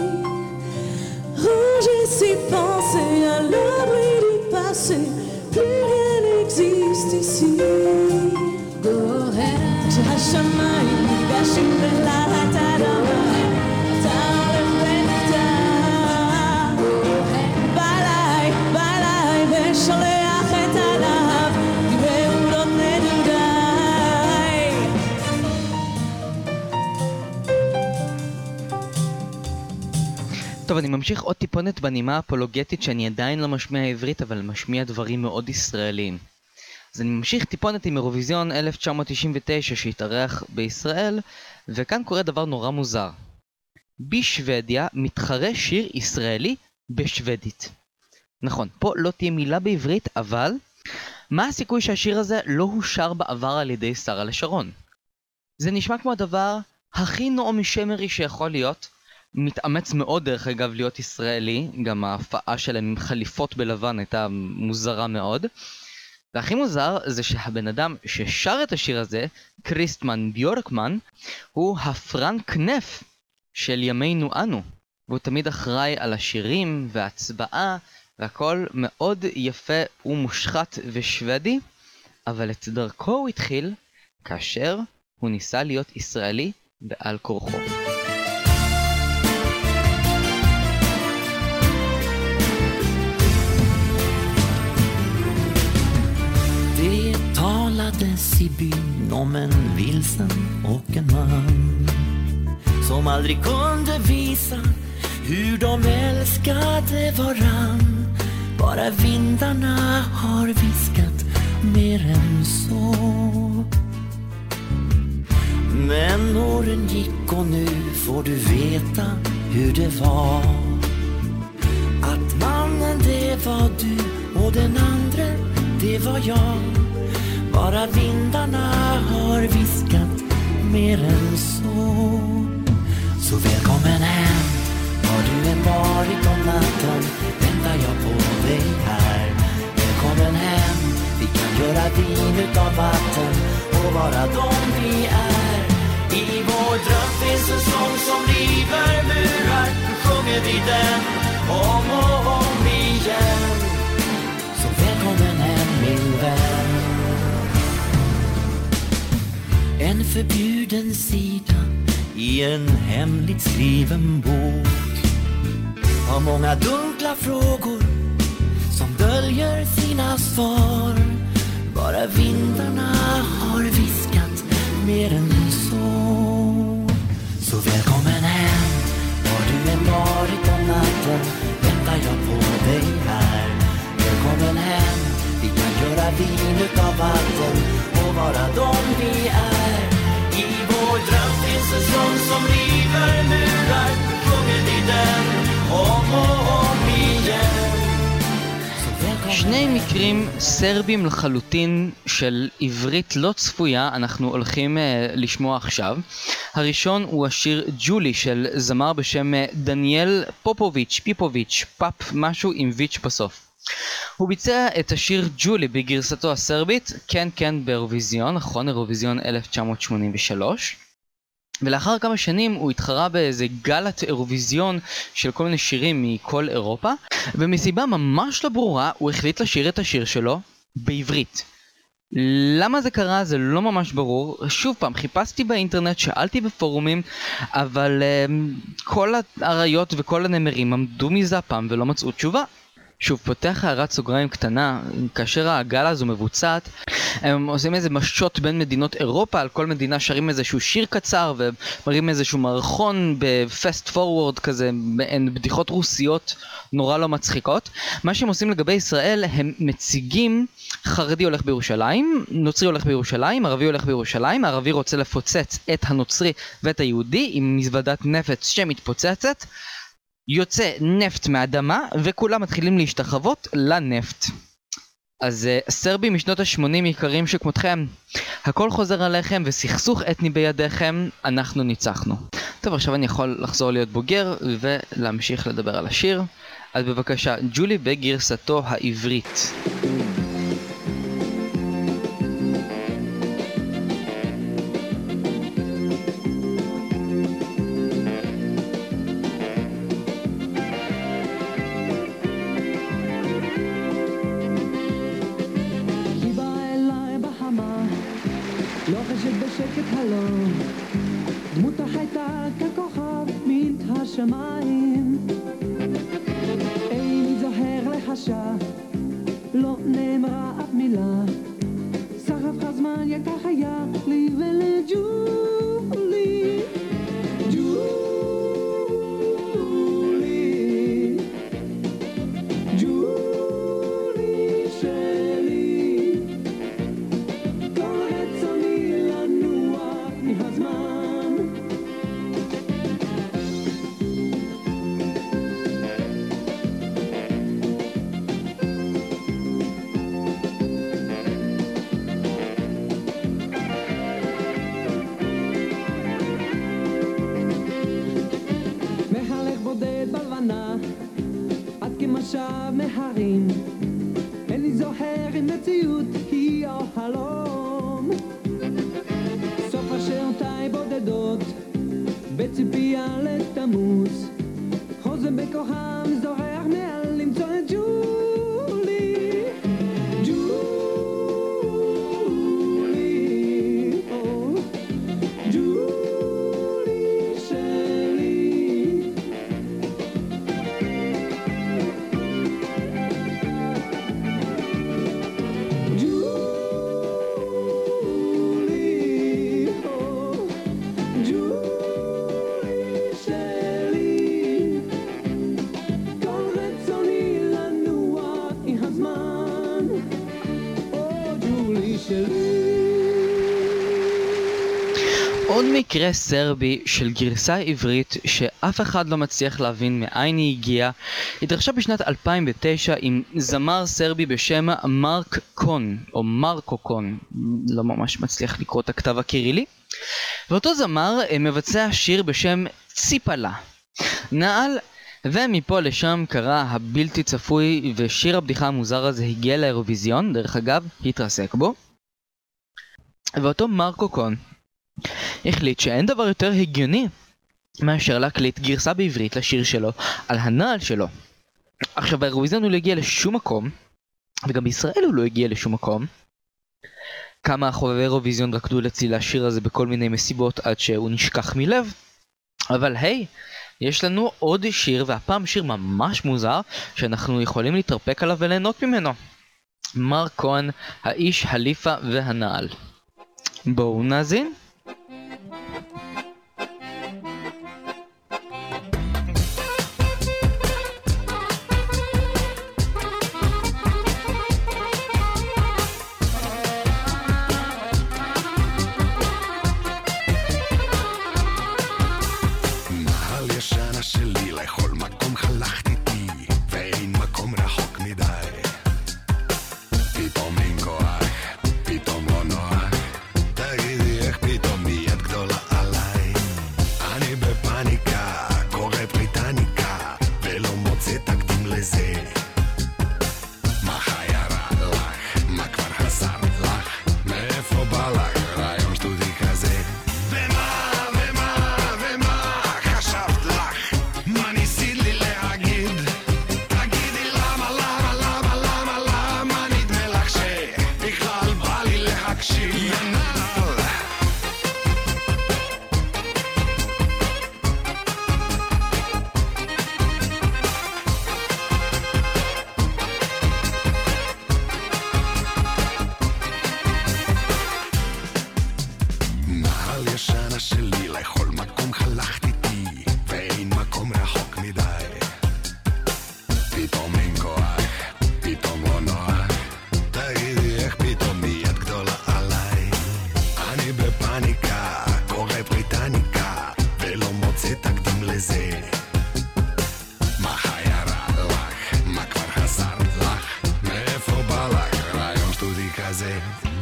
rouge et ses pensées à l'abri du passé, plus rien n'existe ici. Go ahead, השמיים נפגשים בלהט אדמה, תערב ונקטע, בליי, בליי ושולח את עליו, ובעולות נדודיי. טוב, אני ממשיך עוד טיפונת בנימה אפולוגטית שאני עדיין לא משמיע העברית, אבל משמיע דברים מאוד ישראלים. אז אני ממשיך טיפונת עם אירוויזיון 1999 שהתארח בישראל, וכאן קורה דבר נורא מוזר. בשוודיה מתחרה שיר ישראלי בשוודית. נכון, פה לא תהיה מילה בעברית, אבל מה הסיכוי שהשיר הזה לא הושר בעבר על ידי שרה לשרון? זה נשמע כמו הדבר הכי נעמי שמרי שיכול להיות, מתאמץ מאוד דרך אגב להיות ישראלי, גם ההפעה שלהם עם חליפות בלבן הייתה מוזרה מאוד, והכי מוזר זה שהבן אדם ששר את השיר הזה, כריסטמן ביורקמן, הוא הפרנק נף של ימינו אנו. והוא תמיד אחראי על השירים והצבעה, והכל מאוד יפה ומושחת ושוודי, אבל את דרכו הוא התחיל כאשר הוא ניסה להיות ישראלי בעל כורחו. Talades i byn om en vilsen och en man som aldrig kunde visa hur de älskade varann. Bara vindarna har viskat mer än så. Men åren gick och nu får du veta hur det var. Att mannen det var du och den andra det var jag. Bara vindarna har viskat mer än så. Så välkommen hem, var du än varit om natten, väntar jag på dig här. Välkommen hem, vi kan göra vin utav vatten och vara dom vi är. I vår dröm finns en sång som river murar, nu sjunger vi den om och om igen. Så välkommen hem min vän. En förbjuden sida i en hemligt skriven bok har många dunkla frågor som döljer sina svar. Bara vindarna har viskat mer än så. Så välkommen hem, var du än varit om natten, väntar jag på dig här. Välkommen hem, vi kan göra vin utav vatten och vara de vi är. I vår dröm finns en sång som river murar, sjunger vi den om och om igen. שני מקרים סרבים לחלוטין של עברית לא צפויה אנחנו הולכים לשמוע עכשיו. הראשון הוא השיר ג'ולי של זמר בשם דניאל פופוביץ', פיפוביץ', פאפ משהו עם ויץ' בסוף. הוא ביצע את השיר ג'ולי בגרסתו הסרבית, כן כן באירוויזיון, נכון, אירוויזיון 1983, ולאחר כמה שנים הוא התחרה באיזה גלת אירוויזיון של כל מיני שירים מכל אירופה, ומסיבה ממש לא ברורה הוא החליט לשיר את השיר שלו בעברית. למה זה קרה זה לא ממש ברור, שוב פעם חיפשתי באינטרנט, שאלתי בפורומים, אבל כל האריות וכל הנמרים עמדו מזה פעם ולא מצאו תשובה. שוב, פותח הערת סוגריים קטנה, כאשר העגלה הזו מבוצעת, הם עושים איזה משות בין מדינות אירופה, על כל מדינה שרים איזשהו שיר קצר, ומראים איזשהו מערכון בפסט פורוורד כזה, הן בדיחות רוסיות נורא לא מצחיקות. מה שהם עושים לגבי ישראל, הם מציגים, חרדי הולך בירושלים, נוצרי הולך בירושלים, ערבי הולך בירושלים, הערבי רוצה לפוצץ את הנוצרי ואת היהודי, עם מזוודת נפץ שמתפוצצת, יוצא נפט מהאדמה וכולם מתחילים להשתחוות לנפט. אז סרבים משנות ה-80 יקרים שכמותכם, הכל חוזר עליכם וסכסוך אתני בידיכם, אנחנו ניצחנו. טוב, עכשיו אני יכול לחזור להיות בוגר ולהמשיך לדבר על השיר. אז בבקשה, ג'ולי בגרסתו העברית. מקרה סרבי של גרסה עברית שאף אחד לא מצליח להבין מאין היא הגיעה התרחשה בשנת 2009 עם זמר סרבי בשם מרק קון או מרקו קון, לא ממש מצליח לקרוא את הכתב הקירילי, ואותו זמר מבצע שיר בשם ציפלה נעל, ומפה לשם קרה הבלתי צפוי ושיר הבדיחה המוזר הזה הגיע לאירוויזיון, דרך אגב התרסק בו, ואותו מרקו קון החליט שאין דבר יותר הגיוני מאשר להקליט גרסה בעברית לשיר שלו על הנעל שלו. עכשיו באירוויזיון הוא לא הגיע לשום מקום, וגם בישראל הוא לא הגיע לשום מקום. כמה חובבי אירוויזיון רקדו לציל השיר הזה בכל מיני מסיבות עד שהוא נשכח מלב. אבל היי, יש לנו עוד שיר, והפעם שיר ממש מוזר שאנחנו יכולים להתרפק עליו וליהנות ממנו. מרק כהן, האיש, הליפה והנעל. בואו נאזין.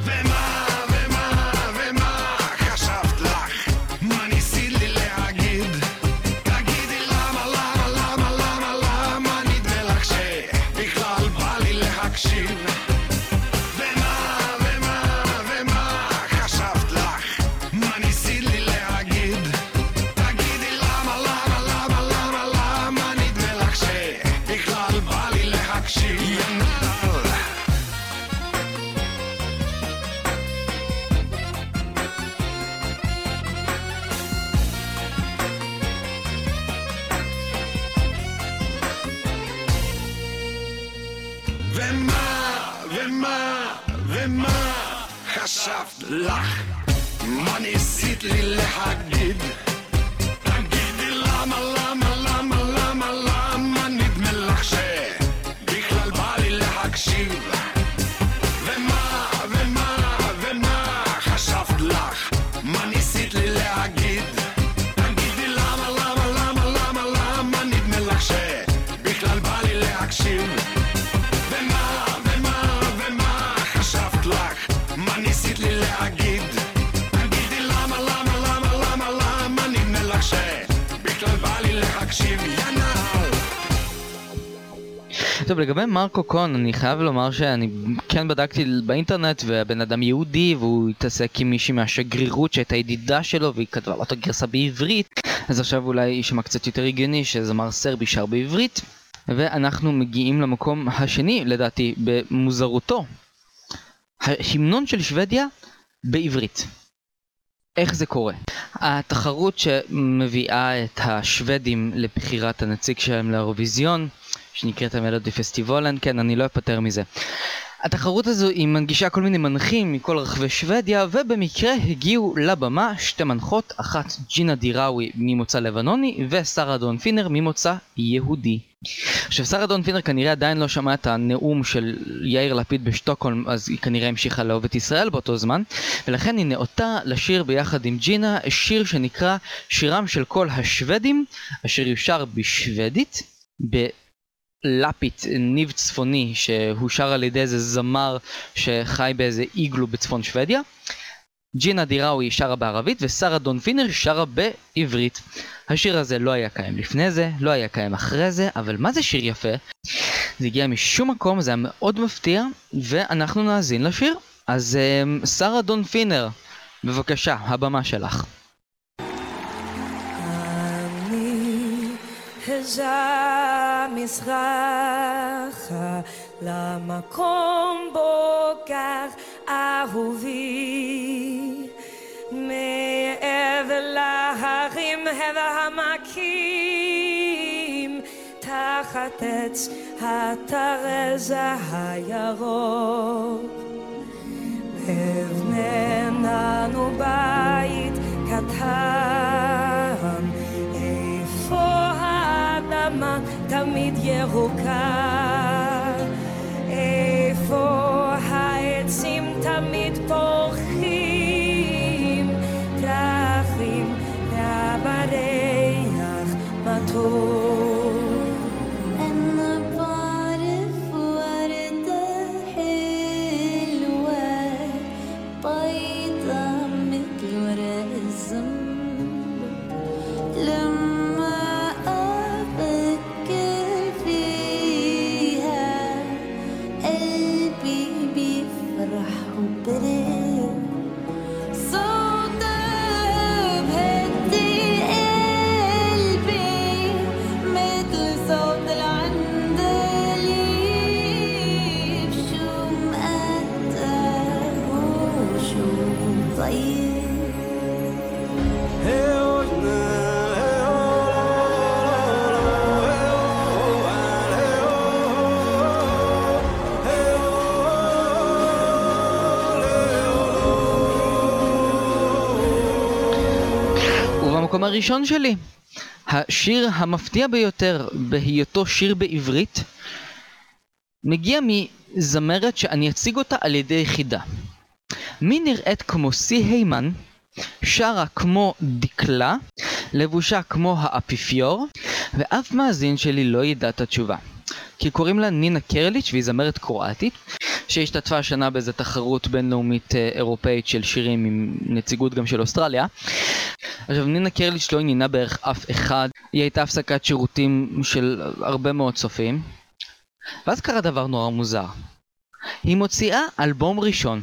ומה חשבת לך? מה ניסית לי להגיד? ומה חשבת לך? מה ניסית לי להגיד? תגידי למה, למה, למה, למה, למה נדמה לך שבכלל בא לי להקשיב? ומה חשבת לך? מה ניסית לי להגיד? תגידי למה, למה, למה, למה, למה נדמה לך שבכלל בא לי להקשיב? טוב, לגבי מרקו קון, אני חייב לומר שאני כן בדקתי באינטרנט, והבן אדם יהודי, והוא התעסק עם מישהי מהשגרירות שהייתה ידידה שלו, והיא כתבה לו את הגרסה בעברית, אז עכשיו אולי ישמע קצת יותר הגיוני שזמר סרבי שר בעברית. ואנחנו מגיעים למקום השני, לדעתי, במוזרותו, ההמנון של שוודיה בעברית. איך זה קורה? התחרות שמביאה את השוודים לבחירת הנציג שלהם לאירוויזיון, שנקראת המלודי פסטיבולן, כן, אני לא אפטר מזה. התחרות הזו היא מנגישה כל מיני מנחים מכל רחבי שוודיה, ובמקרה הגיעו לבמה שתי מנחות, אחת ג'ינה דיראווי ממוצא לבנוני, ושרה דון פינר ממוצא יהודי. עכשיו, שרה דון פינר כנראה עדיין לא שמעה את הנאום של יאיר לפיד בשטוקהולם, אז היא כנראה המשיכה לאהוב את ישראל באותו זמן, ולכן היא נאותה לשיר ביחד עם ג'ינה שיר שנקרא שירם של כל השוודים, אשר יושר בשוודית, לאפית, ניב צפוני, שהוא שר על ידי איזה זמר שחי באיזה איגלו בצפון שוודיה. ג'ינה דיראוי שרה בערבית ושרה דון פינר שרה בעברית. השיר הזה לא היה קיים לפני זה, לא היה קיים אחרי זה, אבל מה זה שיר יפה? זה הגיע משום מקום, זה היה מאוד מפתיע, ואנחנו נאזין לשיר. אז שרה דון פינר, בבקשה, הבמה שלך. מזרחה למקום בו כך אהובי מעבר להרים והמקים תחת עץ התרז הירוק הבננו בית קטן איפה האדמה תמיד ירוקה איפה העצים תמיד פורחים דרכים והבריח מתוק המקום הראשון שלי, השיר המפתיע ביותר בהיותו שיר בעברית, מגיע מזמרת שאני אציג אותה על ידי יחידה. מי נראית כמו סי הימן, שרה כמו דקלה, לבושה כמו האפיפיור, ואף מאזין שלי לא ידע את התשובה. כי קוראים לה נינה קרליץ' והיא זמרת קרואטית, שהשתתפה השנה באיזו תחרות בינלאומית אירופאית של שירים עם נציגות גם של אוסטרליה. עכשיו, נינה קרליץ' לא עניינה בערך אף אחד, היא הייתה הפסקת שירותים של הרבה מאוד צופים, ואז קרה דבר נורא מוזר. היא מוציאה אלבום ראשון,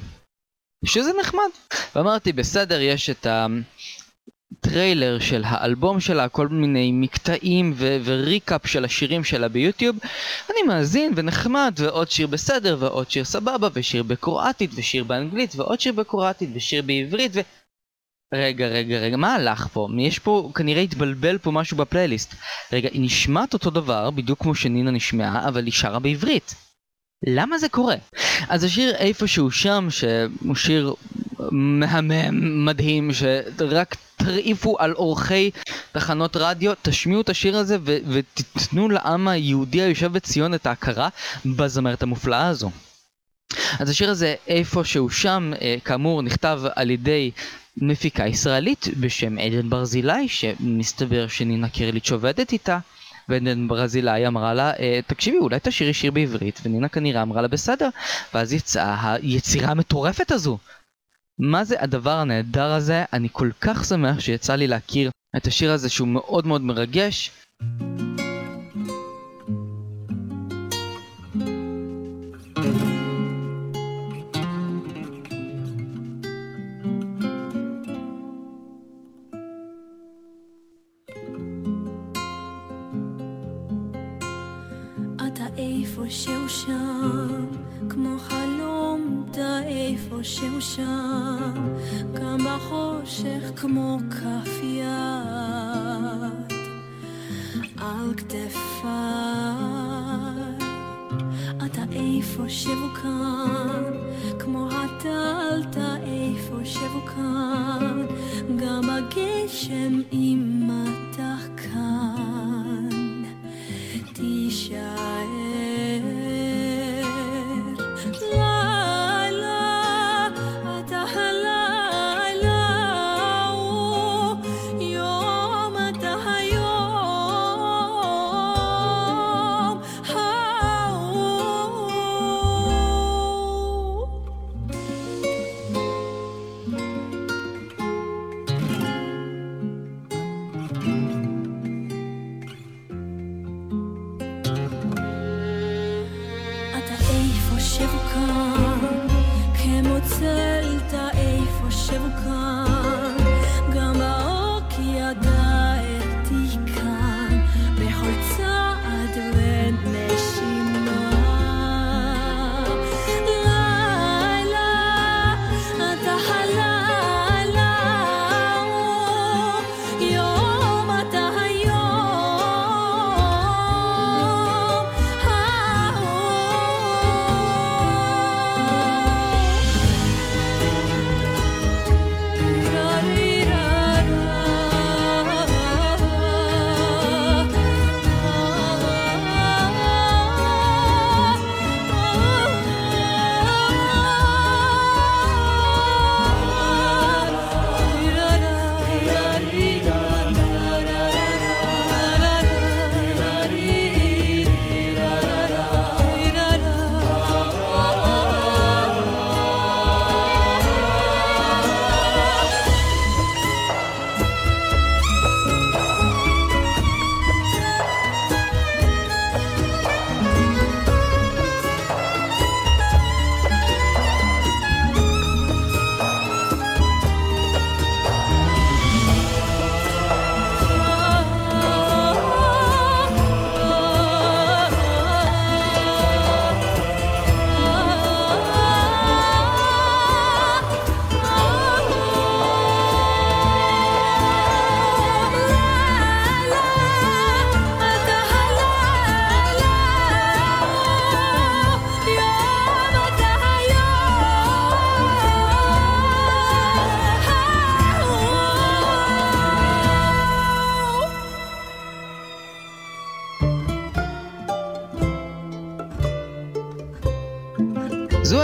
שזה נחמד. ואמרתי, בסדר, יש את הטריילר של האלבום שלה, כל מיני מקטעים וריקאפ של השירים שלה ביוטיוב. אני מאזין ונחמד, ועוד שיר בסדר, ועוד שיר סבבה, ושיר בקרואטית, ושיר באנגלית, ועוד שיר בקרואטית, ושיר בעברית, ו... רגע, מה הלך פה? יש פה, כנראה התבלבל פה משהו בפלייליסט. רגע, היא נשמעת אותו דבר, בדיוק כמו שנינה נשמעה, אבל היא שרה בעברית. למה זה קורה? אז השיר איפשהו שם, שהוא שיר מהמם, מדהים, שרק תרעיפו על אורחי תחנות רדיו, תשמיעו את השיר הזה ותתנו לעם היהודי היושב בציון את ההכרה בזמרת המופלאה הזו. אז השיר הזה איפשהו שם, כאמור, נכתב על ידי מפיקה ישראלית בשם עדן ברזילי, שמסתבר שנינה קרליץ' עובדת איתה. ועדן ברזילי אמרה לה, תקשיבי, אולי תשירי שיר בעברית, ונינה כנראה אמרה לה בסדר, ואז יצאה היצירה המטורפת הזו. מה זה הדבר הנהדר הזה? אני כל כך שמח שיצא לי להכיר את השיר הזה שהוא מאוד מאוד מרגש. איפשהו שם, כמו חלום, אתה איפשהו שם, גם בחושך כמו כף יד, על כתפיי. אתה איפשהו כאן, כמו הטל, אתה איפשהו כאן, גם בגשם אם אתה כאן, תישאר.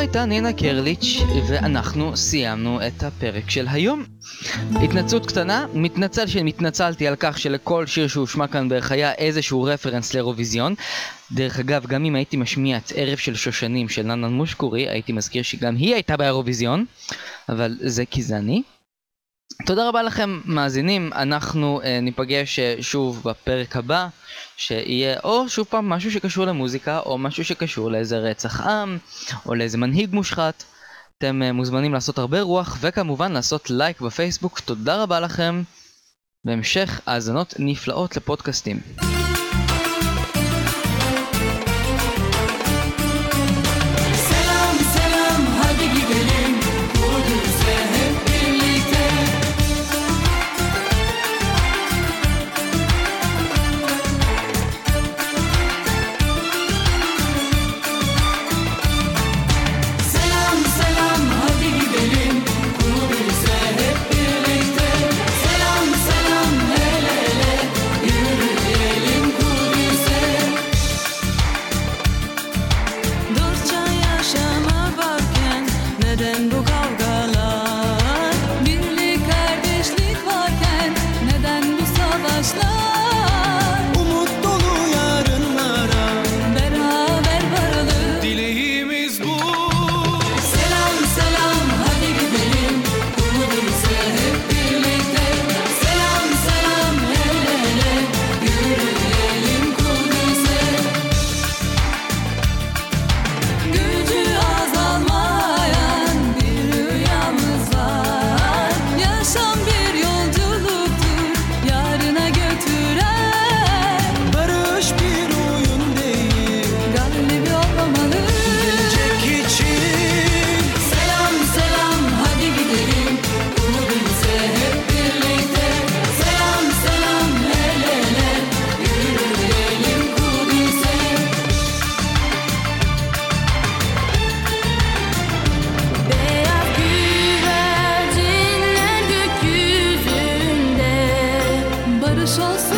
הייתה נינה קרליץ' ואנחנו סיימנו את הפרק של היום. התנצלות קטנה, מתנצל שמתנצלתי על כך שלכל שיר שהושמע כאן בערך היה איזשהו רפרנס לאירוויזיון. דרך אגב, גם אם הייתי משמיע את ערב של שושנים של ננה מושקורי, הייתי מזכיר שגם היא הייתה באירוויזיון, אבל זה גזעני. תודה רבה לכם מאזינים, אנחנו ניפגש שוב בפרק הבא, שיהיה או שוב פעם משהו שקשור למוזיקה, או משהו שקשור לאיזה רצח עם, או לאיזה מנהיג מושחת. אתם מוזמנים לעשות הרבה רוח, וכמובן לעשות לייק בפייסבוק. תודה רבה לכם, בהמשך האזנות נפלאות לפודקאסטים. Marshall.